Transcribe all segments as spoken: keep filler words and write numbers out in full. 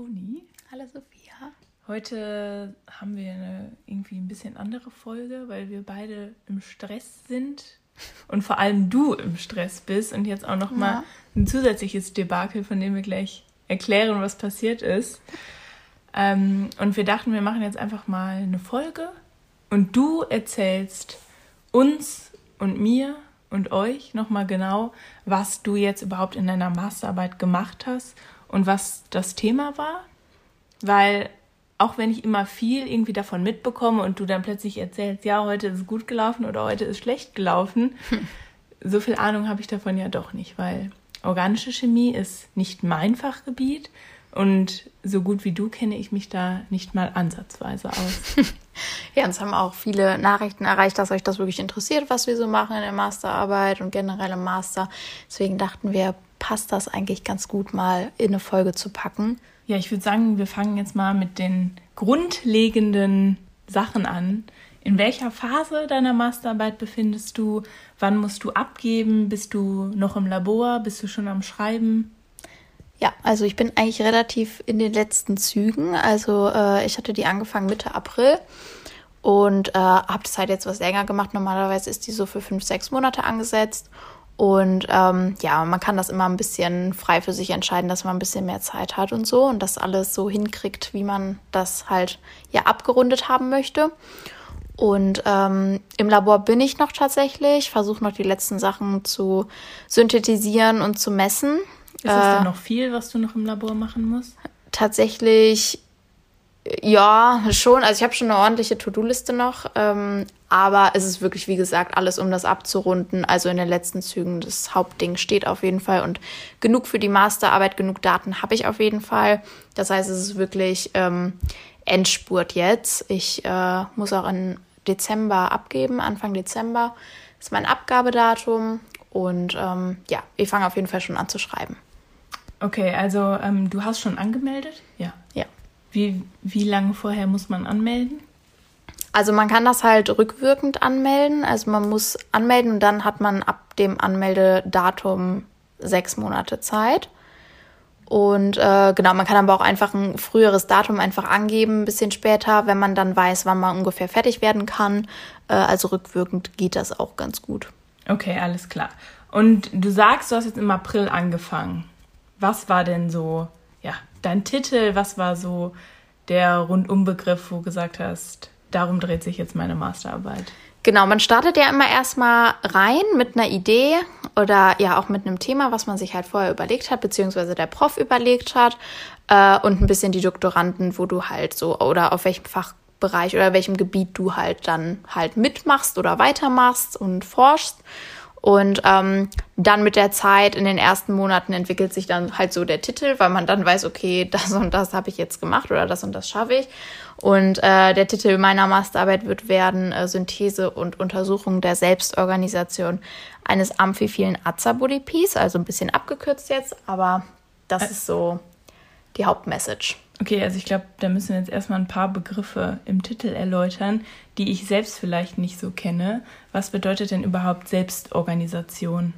Toni. Hallo Sophia. Heute haben wir eine irgendwie ein bisschen andere Folge, weil wir beide im Stress sind und vor allem du im Stress bist und jetzt auch nochmal ja. ein zusätzliches Debakel, von dem wir gleich erklären, was passiert ist. Ähm, und wir dachten, wir machen jetzt einfach mal eine Folge und du erzählst uns und mir und euch nochmal genau, was du jetzt überhaupt in deiner Masterarbeit gemacht hast und was das Thema war, weil auch wenn ich immer viel irgendwie davon mitbekomme und du dann plötzlich erzählst, ja, heute ist es gut gelaufen oder heute ist schlecht gelaufen, hm. so viel Ahnung habe ich davon ja doch nicht, weil organische Chemie ist nicht mein Fachgebiet und so gut wie du kenne ich mich da nicht mal ansatzweise aus. Ja, uns haben auch viele Nachrichten erreicht, dass euch das wirklich interessiert, was wir so machen in der Masterarbeit und generell im Master. Deswegen dachten wir, passt das eigentlich ganz gut mal in eine Folge zu packen. Ja, ich würde sagen, wir fangen jetzt mal mit den grundlegenden Sachen an. In welcher Phase deiner Masterarbeit befindest du? Wann musst du abgeben? Bist du noch im Labor? Bist du schon am Schreiben? Ja, also ich bin eigentlich relativ in den letzten Zügen. Also äh, ich hatte die angefangen Mitte April und äh, habe das halt jetzt was länger gemacht. Normalerweise ist die so für fünf, sechs Monate angesetzt. Und ähm, ja, man kann das immer ein bisschen frei für sich entscheiden, dass man ein bisschen mehr Zeit hat und so und das alles so hinkriegt, wie man das halt ja abgerundet haben möchte. Und ähm, im Labor bin ich noch tatsächlich, versuche noch die letzten Sachen zu synthetisieren und zu messen. Ist das denn noch viel, was du noch im Labor machen musst? Tatsächlich, ja, schon. Also ich habe schon eine ordentliche To-Do-Liste noch. Ähm, aber es ist wirklich, wie gesagt, alles, um das abzurunden. Also in den letzten Zügen, das Hauptding steht auf jeden Fall. Und genug für die Masterarbeit, genug Daten habe ich auf jeden Fall. Das heißt, es ist wirklich ähm, Endspurt jetzt. Ich äh, muss auch im Dezember abgeben, Anfang Dezember ist mein Abgabedatum. Und ähm, ja, ich fange auf jeden Fall schon an zu schreiben. Okay, also ähm, du hast schon angemeldet? Ja. Ja. Wie, wie lange vorher muss man anmelden? Also man kann das halt rückwirkend anmelden. Also man muss anmelden und dann hat man ab dem Anmeldedatum sechs Monate Zeit. Und äh, genau, man kann aber auch einfach ein früheres Datum einfach angeben, ein bisschen später, wenn man dann weiß, wann man ungefähr fertig werden kann. Äh, also rückwirkend geht das auch ganz gut. Okay, alles klar. Und du sagst, du hast jetzt im April angefangen. Was war denn so, ja, dein Titel? Was war so der Rundumbegriff, wo du gesagt hast, darum dreht sich jetzt meine Masterarbeit? Genau, man startet ja immer erstmal rein mit einer Idee oder ja auch mit einem Thema, was man sich halt vorher überlegt hat, beziehungsweise der Prof überlegt hat äh, und ein bisschen die Doktoranden, wo du halt so oder auf welchem Fachbereich oder welchem Gebiet du halt dann halt mitmachst oder weitermachst und forschst. Und ähm, dann mit der Zeit in den ersten Monaten entwickelt sich dann halt so der Titel, weil man dann weiß, okay, das und das habe ich jetzt gemacht oder das und das schaffe ich. Und äh, der Titel meiner Masterarbeit wird werden äh, Synthese und Untersuchung der Selbstorganisation eines amphiphilen Aza-Bodipys, also ein bisschen abgekürzt jetzt, aber das also, ist so die Hauptmessage. Okay, also ich glaube, da müssen wir jetzt erstmal ein paar Begriffe im Titel erläutern, die ich selbst vielleicht nicht so kenne. Was bedeutet denn überhaupt Selbstorganisation?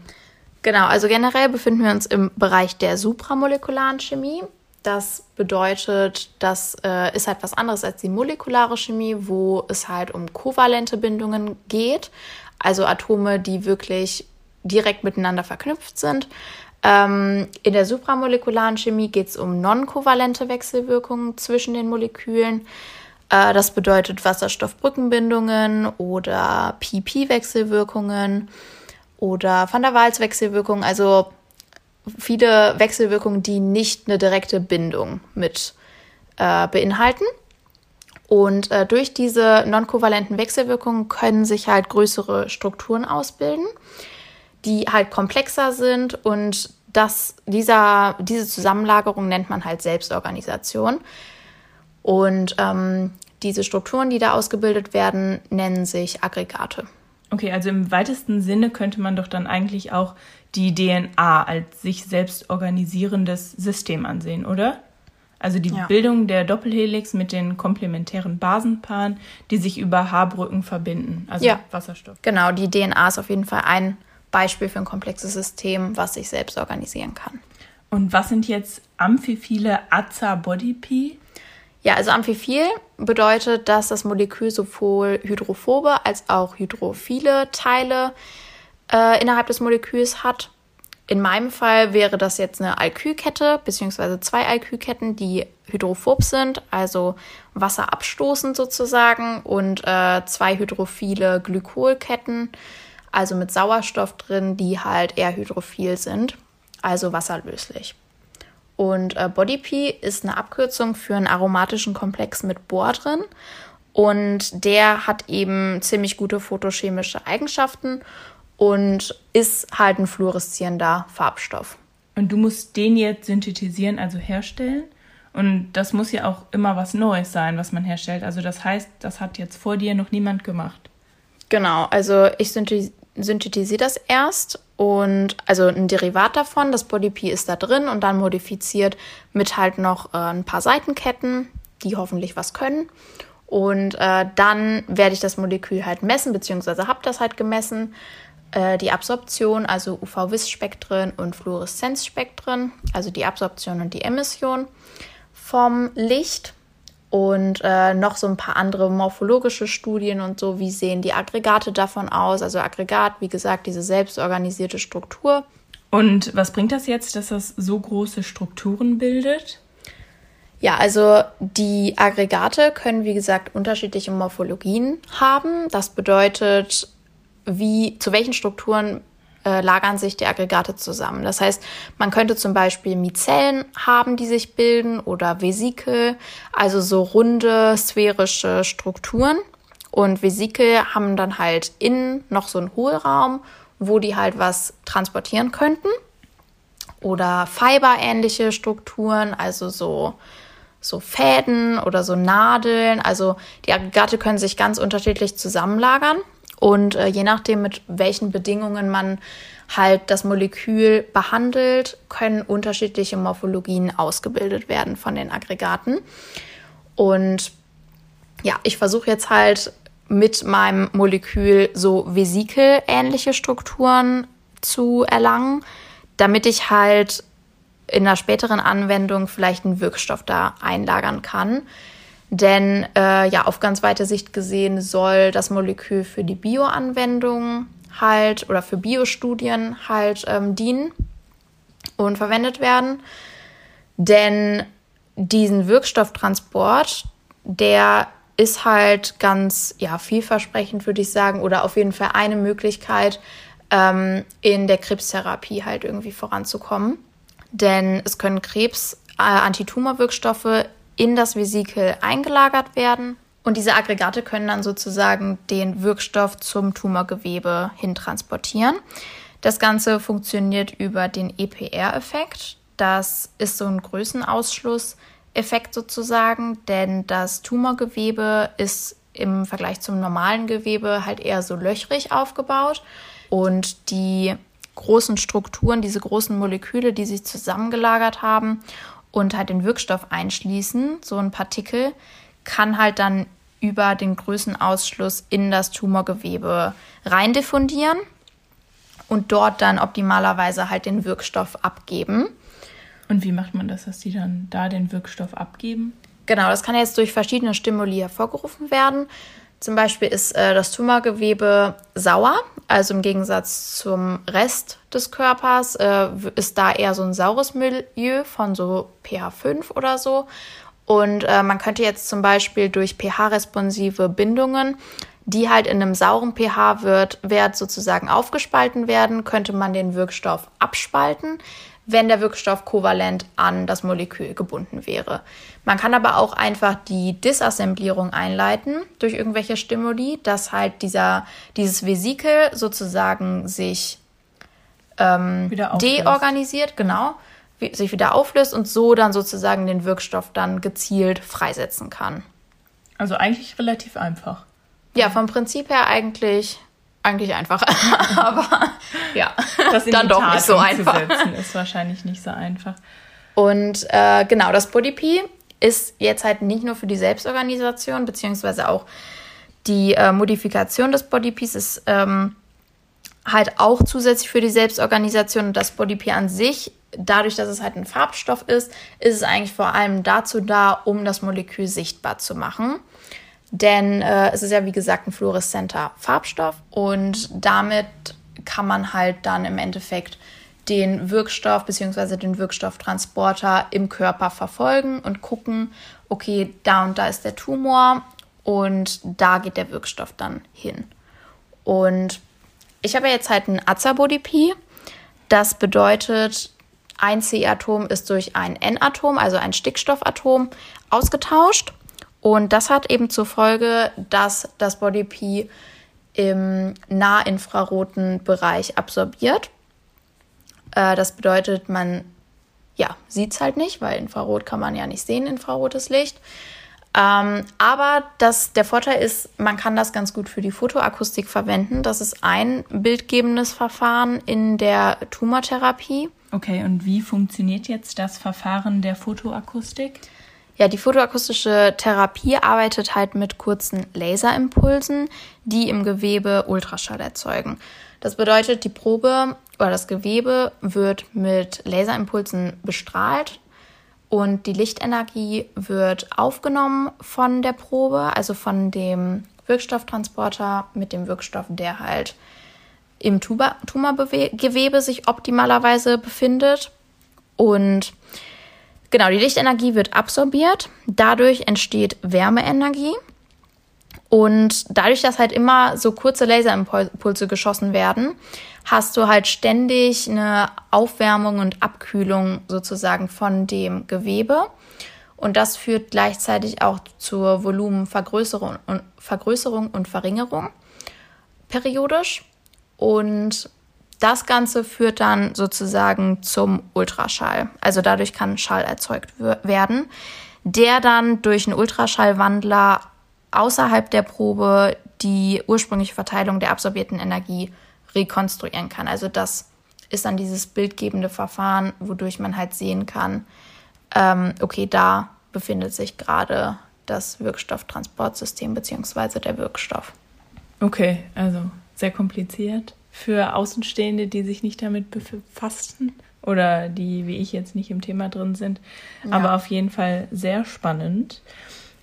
Genau, also generell befinden wir uns im Bereich der supramolekularen Chemie. Das bedeutet, das äh, ist halt was anderes als die molekulare Chemie, wo es halt um kovalente Bindungen geht, also Atome, die wirklich direkt miteinander verknüpft sind. Ähm, in der supramolekularen Chemie geht es um non-kovalente Wechselwirkungen zwischen den Molekülen. Äh, das bedeutet Wasserstoffbrückenbindungen oder Pi-Pi-Wechselwirkungen oder Van der Waals-Wechselwirkungen. Also viele Wechselwirkungen, die nicht eine direkte Bindung mit äh, beinhalten. Und äh, durch diese non-kovalenten Wechselwirkungen können sich halt größere Strukturen ausbilden, die halt komplexer sind und das, dieser, diese Zusammenlagerung nennt man halt Selbstorganisation. Und ähm, diese Strukturen, die da ausgebildet werden, nennen sich Aggregate. Okay, also im weitesten Sinne könnte man doch dann eigentlich auch die D N A als sich selbst organisierendes System ansehen, oder? Also die ja. Bildung der Doppelhelix mit den komplementären Basenpaaren, die sich über Haarbrücken verbinden, also ja. Wasserstoff. Genau, die D N A ist auf jeden Fall ein Beispiel für ein komplexes System, was sich selbst organisieren kann. Und was sind jetzt amphibile Aza-BODIPY? Ja, also amphibil bedeutet, dass das Molekül sowohl hydrophobe als auch hydrophile Teile äh, innerhalb des Moleküls hat. In meinem Fall wäre das jetzt eine Alkylkette bzw. zwei Alkylketten, die hydrophob sind, also Wasser abstoßend sozusagen, und äh, zwei hydrophile Glykolketten, also mit Sauerstoff drin, die halt eher hydrophil sind, also wasserlöslich. Und äh, BODIPY ist eine Abkürzung für einen aromatischen Komplex mit Bor drin, und der hat eben ziemlich gute photochemische Eigenschaften und ist halt ein fluoreszierender Farbstoff. Und du musst den jetzt synthetisieren, also herstellen. Und das muss ja auch immer was Neues sein, was man herstellt. Also das heißt, das hat jetzt vor dir noch niemand gemacht. Genau, also ich synthetisiere synthetisiere das erst, und also ein Derivat davon, das BODIPY ist da drin und dann modifiziert mit halt noch äh, ein paar Seitenketten, die hoffentlich was können. Und äh, dann werde ich das Molekül halt messen, beziehungsweise habe das halt gemessen. Äh, die Absorption, also U V-Vis-Spektren und Fluoreszenzspektren, also die Absorption und die Emission vom Licht. Und äh, noch so ein paar andere morphologische Studien und so, wie sehen die Aggregate davon aus. Also Aggregat, wie gesagt, diese selbstorganisierte Struktur. Und was bringt das jetzt, dass das so große Strukturen bildet? Ja, also die Aggregate können, wie gesagt, unterschiedliche Morphologien haben. Das bedeutet, wie zu welchen Strukturen äh, lagern sich die Aggregate zusammen. Das heißt, man könnte zum Beispiel Mizellen haben, die sich bilden, oder Vesikel, also so runde, sphärische Strukturen. Und Vesikel haben dann halt innen noch so einen Hohlraum, wo die halt was transportieren könnten. Oder fiberähnliche Strukturen, also so, so Fäden oder so Nadeln. Also die Aggregate können sich ganz unterschiedlich zusammenlagern. Und äh, je nachdem, mit welchen Bedingungen man halt das Molekül behandelt, können unterschiedliche Morphologien ausgebildet werden von den Aggregaten. Und ja, ich versuche jetzt halt mit meinem Molekül so vesikelähnliche Strukturen zu erlangen, damit ich halt in einer späteren Anwendung vielleicht einen Wirkstoff da einlagern kann. Denn äh, ja, auf ganz weite Sicht gesehen soll das Molekül für die Bioanwendung halt oder für Biostudien halt ähm, dienen und verwendet werden. Denn diesen Wirkstofftransport, der ist halt ganz ja, vielversprechend, würde ich sagen, oder auf jeden Fall eine Möglichkeit, ähm, in der Krebstherapie halt irgendwie voranzukommen. Denn es können Krebs, äh, Antitumorwirkstoffe in das Vesikel eingelagert werden. Und diese Aggregate können dann sozusagen den Wirkstoff zum Tumorgewebe hintransportieren. Das Ganze funktioniert über den E P R-Effekt. Das ist so ein Größenausschlusseffekt sozusagen, denn das Tumorgewebe ist im Vergleich zum normalen Gewebe halt eher so löchrig aufgebaut. Und die großen Strukturen, diese großen Moleküle, die sich zusammengelagert haben und halt den Wirkstoff einschließen, so ein Partikel, kann halt dann über den Größenausschluss in das Tumorgewebe rein diffundieren und dort dann optimalerweise halt den Wirkstoff abgeben. Und wie macht man das, dass die dann da den Wirkstoff abgeben? Genau, das kann jetzt durch verschiedene Stimuli hervorgerufen werden. Zum Beispiel ist äh, das Tumorgewebe sauer, also im Gegensatz zum Rest des Körpers äh, ist da eher so ein saures Milieu von so pH fünf oder so. Und äh, man könnte jetzt zum Beispiel durch pH-responsive Bindungen, die halt in einem sauren pH-Wert sozusagen aufgespalten werden, könnte man den Wirkstoff abspalten, wenn der Wirkstoff kovalent an das Molekül gebunden wäre. Man kann aber auch einfach die Disassemblierung einleiten durch irgendwelche Stimuli, dass halt dieser, dieses Vesikel sozusagen sich ähm, deorganisiert, genau, wie, sich wieder auflöst und so dann sozusagen den Wirkstoff dann gezielt freisetzen kann. Also eigentlich relativ einfach. Ja, vom Prinzip her eigentlich... Eigentlich einfach, aber ja, das dann doch Tat nicht so einfach. Ist wahrscheinlich nicht so einfach. Und äh, genau, das BODIPY ist jetzt halt nicht nur für die Selbstorganisation, beziehungsweise auch die äh, Modifikation des BODIPYs ist ähm, halt auch zusätzlich für die Selbstorganisation. Und das BODIPY an sich dadurch, dass es halt ein Farbstoff ist, ist es eigentlich vor allem dazu da, um das Molekül sichtbar zu machen. Denn äh, es ist ja, wie gesagt, ein fluoreszenter Farbstoff und damit kann man halt dann im Endeffekt den Wirkstoff bzw. den Wirkstofftransporter im Körper verfolgen und gucken, okay, da und da ist der Tumor und da geht der Wirkstoff dann hin. Und ich habe ja jetzt halt ein Aza-BODIPY. Das bedeutet, ein C-Atom ist durch ein N-Atom, also ein Stickstoffatom, ausgetauscht. Und das hat eben zur Folge, dass das BODIPY im nahinfraroten Bereich absorbiert. Äh, das bedeutet, man ja, sieht es halt nicht, weil Infrarot kann man ja nicht sehen, infrarotes Licht. Ähm, aber das, der Vorteil ist, man kann das ganz gut für die Fotoakustik verwenden. Das ist ein bildgebendes Verfahren in der Tumortherapie. Okay, und wie funktioniert jetzt das Verfahren der Fotoakustik? Ja, die fotoakustische Therapie arbeitet halt mit kurzen Laserimpulsen, die im Gewebe Ultraschall erzeugen. Das bedeutet, die Probe oder das Gewebe wird mit Laserimpulsen bestrahlt und die Lichtenergie wird aufgenommen von der Probe, also von dem Wirkstofftransporter mit dem Wirkstoff, der halt im Tumorgewebe sich optimalerweise befindet. Und genau, die Lichtenergie wird absorbiert, dadurch entsteht Wärmeenergie und dadurch, dass halt immer so kurze Laserimpulse geschossen werden, hast du halt ständig eine Aufwärmung und Abkühlung sozusagen von dem Gewebe und das führt gleichzeitig auch zur Volumenvergrößerung und, Vergrößerung und Verringerung periodisch und das Ganze führt dann sozusagen zum Ultraschall. Also dadurch kann Schall erzeugt werden, der dann durch einen Ultraschallwandler außerhalb der Probe die ursprüngliche Verteilung der absorbierten Energie rekonstruieren kann. Also das ist dann dieses bildgebende Verfahren, wodurch man halt sehen kann, ähm, okay, da befindet sich gerade das Wirkstofftransportsystem bzw. der Wirkstoff. Okay, also sehr kompliziert. Für Außenstehende, die sich nicht damit befassten oder die, wie ich, jetzt nicht im Thema drin sind. Ja. Aber auf jeden Fall sehr spannend.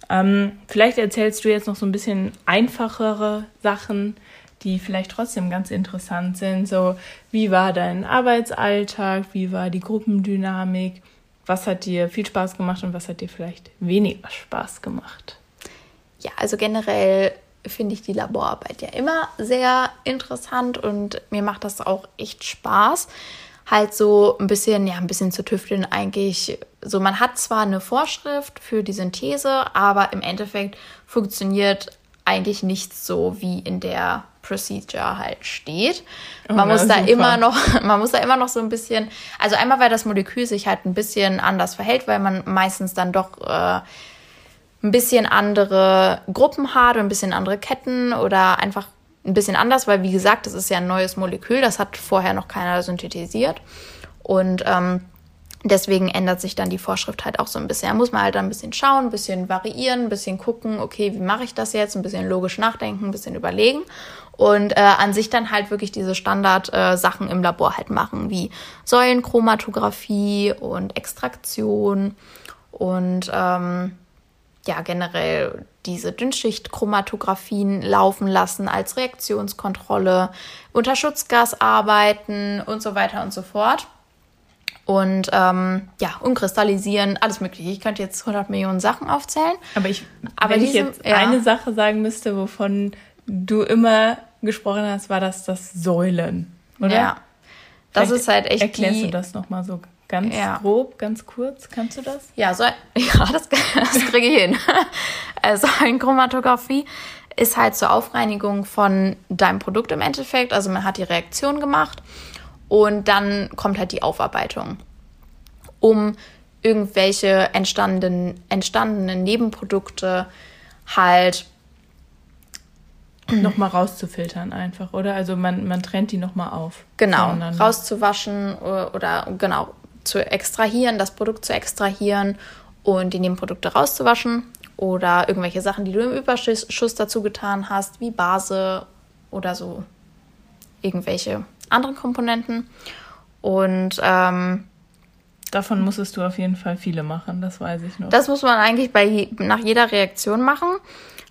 Ähm, vielleicht erzählst du jetzt noch so ein bisschen einfachere Sachen, die vielleicht trotzdem ganz interessant sind. So, wie war dein Arbeitsalltag? Wie war die Gruppendynamik? Was hat dir viel Spaß gemacht und was hat dir vielleicht weniger Spaß gemacht? Ja, also generell finde ich die Laborarbeit ja immer sehr interessant und mir macht das auch echt Spaß, halt so ein bisschen, ja, ein bisschen zu tüfteln eigentlich. So, man hat zwar eine Vorschrift für die Synthese, aber im Endeffekt funktioniert eigentlich nichts so, wie in der Procedure halt steht. Man oh, muss da super. immer noch, man muss da immer noch so ein bisschen, also einmal, weil das Molekül sich halt ein bisschen anders verhält, weil man meistens dann doch äh, ein bisschen andere Gruppen hat, ein bisschen andere Ketten oder einfach ein bisschen anders, weil wie gesagt, das ist ja ein neues Molekül, das hat vorher noch keiner synthetisiert und ähm, deswegen ändert sich dann die Vorschrift halt auch so ein bisschen. Da muss man halt dann ein bisschen schauen, ein bisschen variieren, ein bisschen gucken, okay, wie mache ich das jetzt, ein bisschen logisch nachdenken, ein bisschen überlegen und äh, an sich dann halt wirklich diese Standard-Sachen äh, im Labor halt machen, wie Säulenchromatographie und Extraktion und ähm, ja, generell diese Dünnschichtchromatographien laufen lassen als Reaktionskontrolle, unter Schutzgas arbeiten und so weiter und so fort. Und ähm, ja, umkristallisieren, alles Mögliche. Ich könnte jetzt hundert Millionen Sachen aufzählen. Aber ich, Aber wenn diesem, ich jetzt ja. eine Sache sagen müsste, wovon du immer gesprochen hast, war das das Säulen, oder? Ja, das Vielleicht ist halt echt Erklärst die, du das nochmal so Ganz ja. grob, ganz kurz, kannst du das? Ja, so, ja das, das kriege ich hin. Also eine Chromatographie ist halt zur Aufreinigung von deinem Produkt im Endeffekt. Also man hat die Reaktion gemacht und dann kommt halt die Aufarbeitung, um irgendwelche entstandenen, entstandenen Nebenprodukte halt nochmal rauszufiltern einfach, oder? Also man, man trennt die nochmal auf. Genau, rauszuwaschen oder, oder genau, zu extrahieren, das Produkt zu extrahieren und die Nebenprodukte rauszuwaschen oder irgendwelche Sachen, die du im Überschuss dazu getan hast, wie Base oder so irgendwelche anderen Komponenten. Und ähm, Davon musstest du auf jeden Fall viele machen, das weiß ich noch. Das muss man eigentlich bei nach jeder Reaktion machen.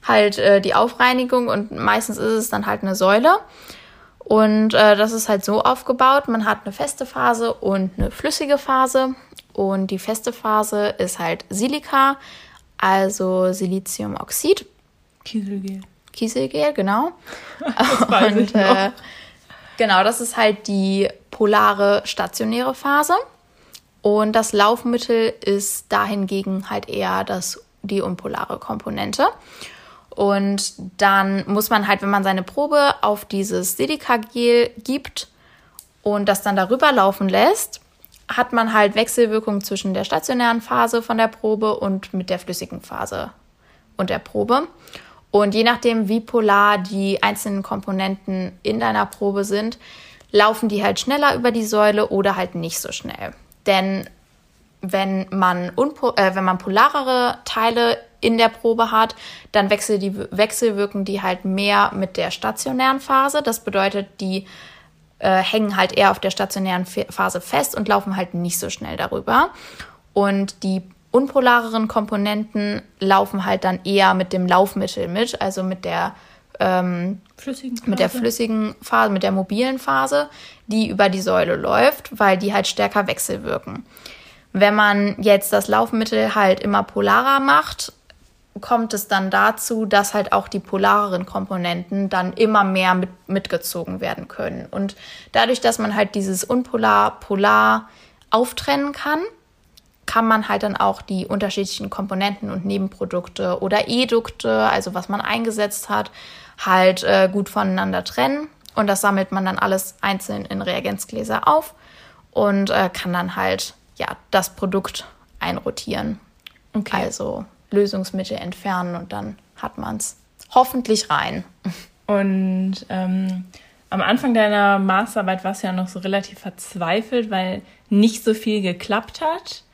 Halt äh, die Aufreinigung, und meistens ist es dann halt eine Säule. Und äh, das ist halt so aufgebaut, man hat eine feste Phase und eine flüssige Phase. Und die feste Phase ist halt Silika, also Siliziumoxid. Kieselgel. Kieselgel, genau. Das weiß und, ich noch. Äh, genau, das ist halt die polare stationäre Phase. Und das Laufmittel ist dahingegen halt eher das, die unpolare Komponente. Und dann muss man halt, wenn man seine Probe auf dieses Silikagel gibt und das dann darüber laufen lässt, hat man halt Wechselwirkung zwischen der stationären Phase von der Probe und mit der flüssigen Phase und der Probe. Und je nachdem, wie polar die einzelnen Komponenten in deiner Probe sind, laufen die halt schneller über die Säule oder halt nicht so schnell. Denn wenn man, unpo- äh, wenn man polarere Teile in der Probe hat, dann wechsel die, wechselwirken die halt mehr mit der stationären Phase. Das bedeutet, die äh, hängen halt eher auf der stationären Phase fest und laufen halt nicht so schnell darüber. Und die unpolareren Komponenten laufen halt dann eher mit dem Laufmittel mit, also mit der Ähm, flüssigen mit der flüssigen Phase, mit der mobilen Phase, die über die Säule läuft, weil die halt stärker wechselwirken. Wenn man jetzt das Laufmittel halt immer polarer macht, kommt es dann dazu, dass halt auch die polareren Komponenten dann immer mehr mit, mitgezogen werden können. Und dadurch, dass man halt dieses Unpolar-Polar auftrennen kann, kann man halt dann auch die unterschiedlichen Komponenten und Nebenprodukte oder Edukte, also was man eingesetzt hat, halt äh, gut voneinander trennen. Und das sammelt man dann alles einzeln in Reagenzgläser auf und äh, kann dann halt ja das Produkt einrotieren. Okay. Also Lösungsmittel entfernen und dann hat man es hoffentlich rein. Und ähm am Anfang deiner Masterarbeit warst du ja noch so relativ verzweifelt, weil nicht so viel geklappt hat.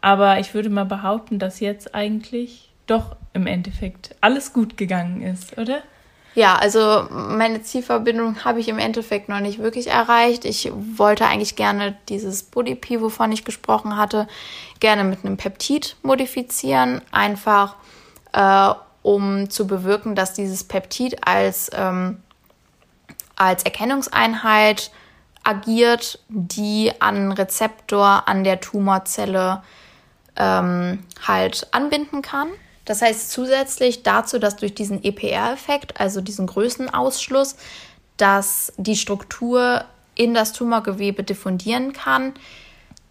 Aber ich würde mal behaupten, dass jetzt eigentlich doch im Endeffekt alles gut gegangen ist, oder? Ja, also meine Zielverbindung habe ich im Endeffekt noch nicht wirklich erreicht. Ich wollte eigentlich gerne dieses Bodipy, wovon ich gesprochen hatte, gerne mit einem Peptid modifizieren. Einfach, äh, um zu bewirken, dass dieses Peptid als, ähm, als Erkennungseinheit agiert, die an Rezeptor an der Tumorzelle Ähm, halt anbinden kann. Das heißt zusätzlich dazu, dass durch diesen E P R-Effekt, also diesen Größenausschluss, dass die Struktur in das Tumorgewebe diffundieren kann,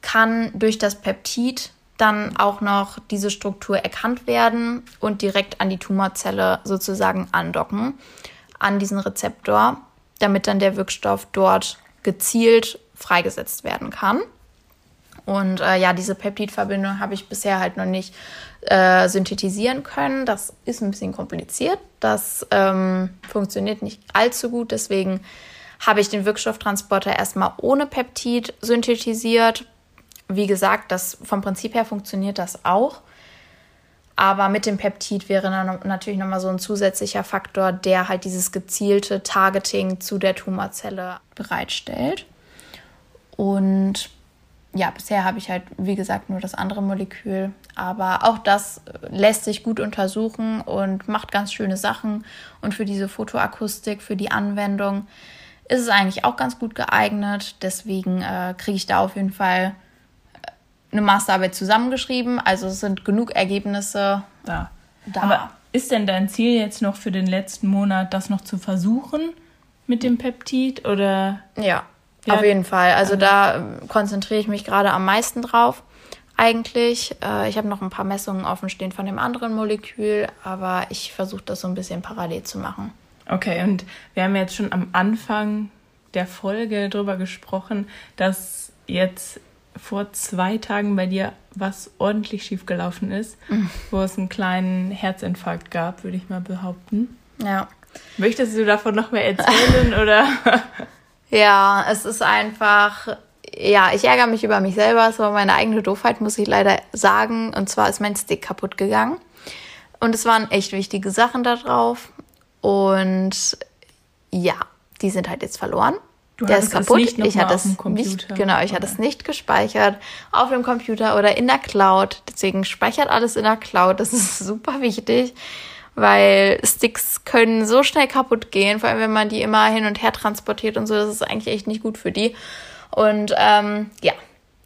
kann durch das Peptid dann auch noch diese Struktur erkannt werden und direkt an die Tumorzelle sozusagen andocken, an diesen Rezeptor, damit dann der Wirkstoff dort gezielt freigesetzt werden kann. Und äh, ja, diese Peptidverbindung habe ich bisher halt noch nicht äh, synthetisieren können. Das ist ein bisschen kompliziert. Das ähm, funktioniert nicht allzu gut. Deswegen habe ich den Wirkstofftransporter erstmal ohne Peptid synthetisiert. Wie gesagt, das, vom Prinzip her funktioniert das auch. Aber mit dem Peptid wäre dann natürlich nochmal so ein zusätzlicher Faktor, der halt dieses gezielte Targeting zu der Tumorzelle bereitstellt. Und ja, bisher habe ich halt, wie gesagt, nur das andere Molekül, aber auch das lässt sich gut untersuchen und macht ganz schöne Sachen. Und für diese Fotoakustik, für die Anwendung ist es eigentlich auch ganz gut geeignet. Deswegen äh, kriege ich da auf jeden Fall eine Masterarbeit zusammengeschrieben. Also es sind genug Ergebnisse da. da. Aber ist denn dein Ziel jetzt noch für den letzten Monat, das noch zu versuchen mit dem Peptid, oder? Ja. Ja. Auf jeden Fall. Also da konzentriere ich mich gerade am meisten drauf eigentlich. Äh, ich habe noch ein paar Messungen offen stehen von dem anderen Molekül, aber ich versuche das so ein bisschen parallel zu machen. Okay, und wir haben jetzt schon am Anfang der Folge drüber gesprochen, dass jetzt vor zwei Tagen bei dir was ordentlich schiefgelaufen ist, mhm. wo es einen kleinen Herzinfarkt gab, würde ich mal behaupten. Ja. Möchtest du davon noch mehr erzählen oder... Ja, es ist einfach, ja, ich ärgere mich über mich selber, es war meine eigene Doofheit, muss ich leider sagen. Und zwar ist mein Stick kaputt gegangen. Und es waren echt wichtige Sachen da drauf. Und ja, die sind halt jetzt verloren. Du der ist kaputt. Nicht ich hatte es nicht, genau, ich hatte es nicht gespeichert auf dem Computer oder in der Cloud. Deswegen speichert alles in der Cloud. Das ist super wichtig, weil Sticks können so schnell kaputt gehen, vor allem wenn man die immer hin und her transportiert und so. Das ist eigentlich echt nicht gut für die. Und ähm, ja,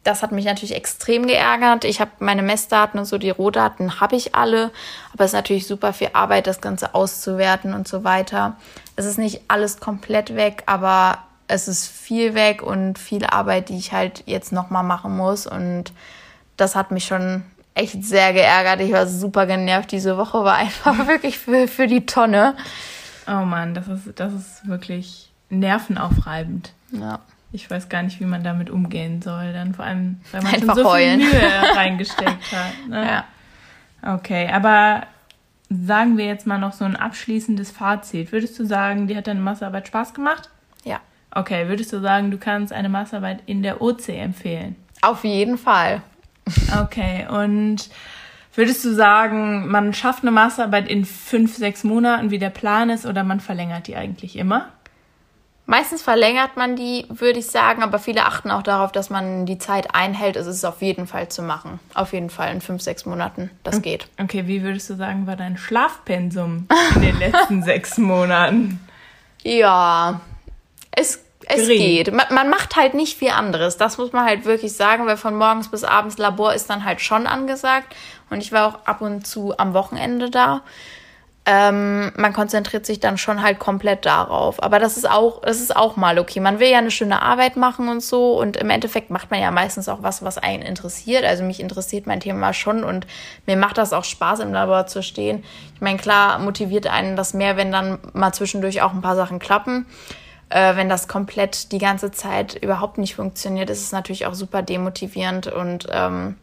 das hat mich natürlich extrem geärgert. Ich habe meine Messdaten und so, die Rohdaten habe ich alle. Aber es ist natürlich super viel Arbeit, das Ganze auszuwerten und so weiter. Es ist nicht alles komplett weg, aber es ist viel weg und viel Arbeit, die ich halt jetzt nochmal machen muss. Und das hat mich schon echt sehr geärgert. Ich war super genervt. Diese Woche war einfach wirklich für, für die Tonne. Oh Mann, das ist, das ist wirklich nervenaufreibend. Ja. Ich weiß gar nicht, wie man damit umgehen soll. Dann vor allem, weil man schon so viel Mühe reingesteckt hat. Ne? Ja. Okay, aber sagen wir jetzt mal noch so ein abschließendes Fazit. Würdest du sagen, dir hat deine Masterarbeit Spaß gemacht? Ja. Okay, würdest du sagen, du kannst eine Masterarbeit in der O C empfehlen? Auf jeden Fall. Okay, und würdest du sagen, man schafft eine Masterarbeit in fünf, sechs Monaten, wie der Plan ist, oder man verlängert die eigentlich immer? Meistens verlängert man die, würde ich sagen, aber viele achten auch darauf, dass man die Zeit einhält. Es ist auf jeden Fall zu machen. Auf jeden Fall in fünf, sechs Monaten. Das geht. Okay, wie würdest du sagen, war dein Schlafpensum in den letzten sechs Monaten? Ja, es, es geht. Man, man macht halt nicht viel anderes. Das muss man halt wirklich sagen, weil von morgens bis abends Labor ist dann halt schon angesagt. Und ich war auch ab und zu am Wochenende da. Ähm, man konzentriert sich dann schon halt komplett darauf. Aber das ist auch, das ist auch mal okay. Man will ja eine schöne Arbeit machen und so. Und im Endeffekt macht man ja meistens auch was, was einen interessiert. Also mich interessiert mein Thema schon und mir macht das auch Spaß, im Labor zu stehen. Ich meine, klar motiviert einen das mehr, wenn dann mal zwischendurch auch ein paar Sachen klappen. Äh, wenn das komplett die ganze Zeit überhaupt nicht funktioniert, ist es natürlich auch super demotivierend. Und ähm,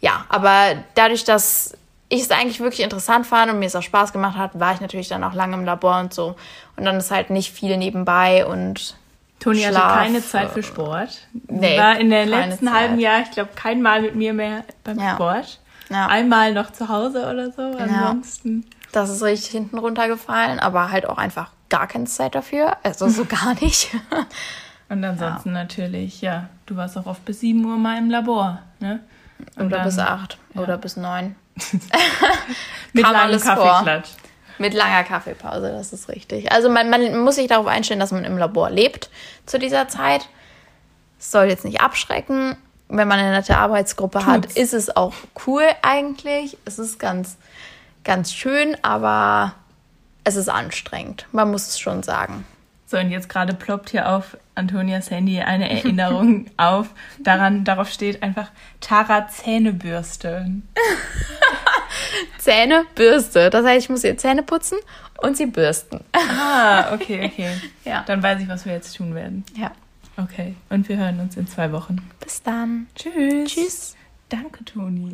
ja, aber dadurch, dass ich es eigentlich wirklich interessant fand und mir es auch Spaß gemacht hat, war ich natürlich dann auch lange im Labor und so. Und dann ist halt nicht viel nebenbei und Toni Schlaf. Hatte keine Zeit für Sport. Nee, war in den letzten Zeit. halben Jahr, ich glaube, kein Mal mit mir mehr beim ja. Sport. Ja. Einmal noch zu Hause oder so. Ansonsten. Ja. Das ist richtig hinten runtergefallen, aber halt auch einfach gar keine Zeit dafür. Also so gar nicht. Und ansonsten ja. natürlich, ja, du warst auch oft bis sieben Uhr mal im Labor. Ne? Und oder dann, bis acht ja. oder bis neun. Mit langem Kaffeeklatsch. Mit langer Kaffeepause, das ist richtig. Also man, man muss sich darauf einstellen, dass man im Labor lebt zu dieser Zeit. Das soll jetzt nicht abschrecken. Wenn man eine nette Arbeitsgruppe Tut's. hat, ist es auch cool eigentlich. Es ist ganz, ganz schön, aber es ist anstrengend. Man muss es schon sagen. So, und jetzt gerade ploppt hier auf Antonias Handy eine Erinnerung auf. Daran, darauf steht einfach Tara Zähnebürste. Zähnebürste. Das heißt, ich muss ihr Zähne putzen und sie bürsten. Ah, okay, okay. Ja. Dann weiß ich, was wir jetzt tun werden. Ja. Okay, und wir hören uns in zwei Wochen. Bis dann. Tschüss. Tschüss. Danke, Toni.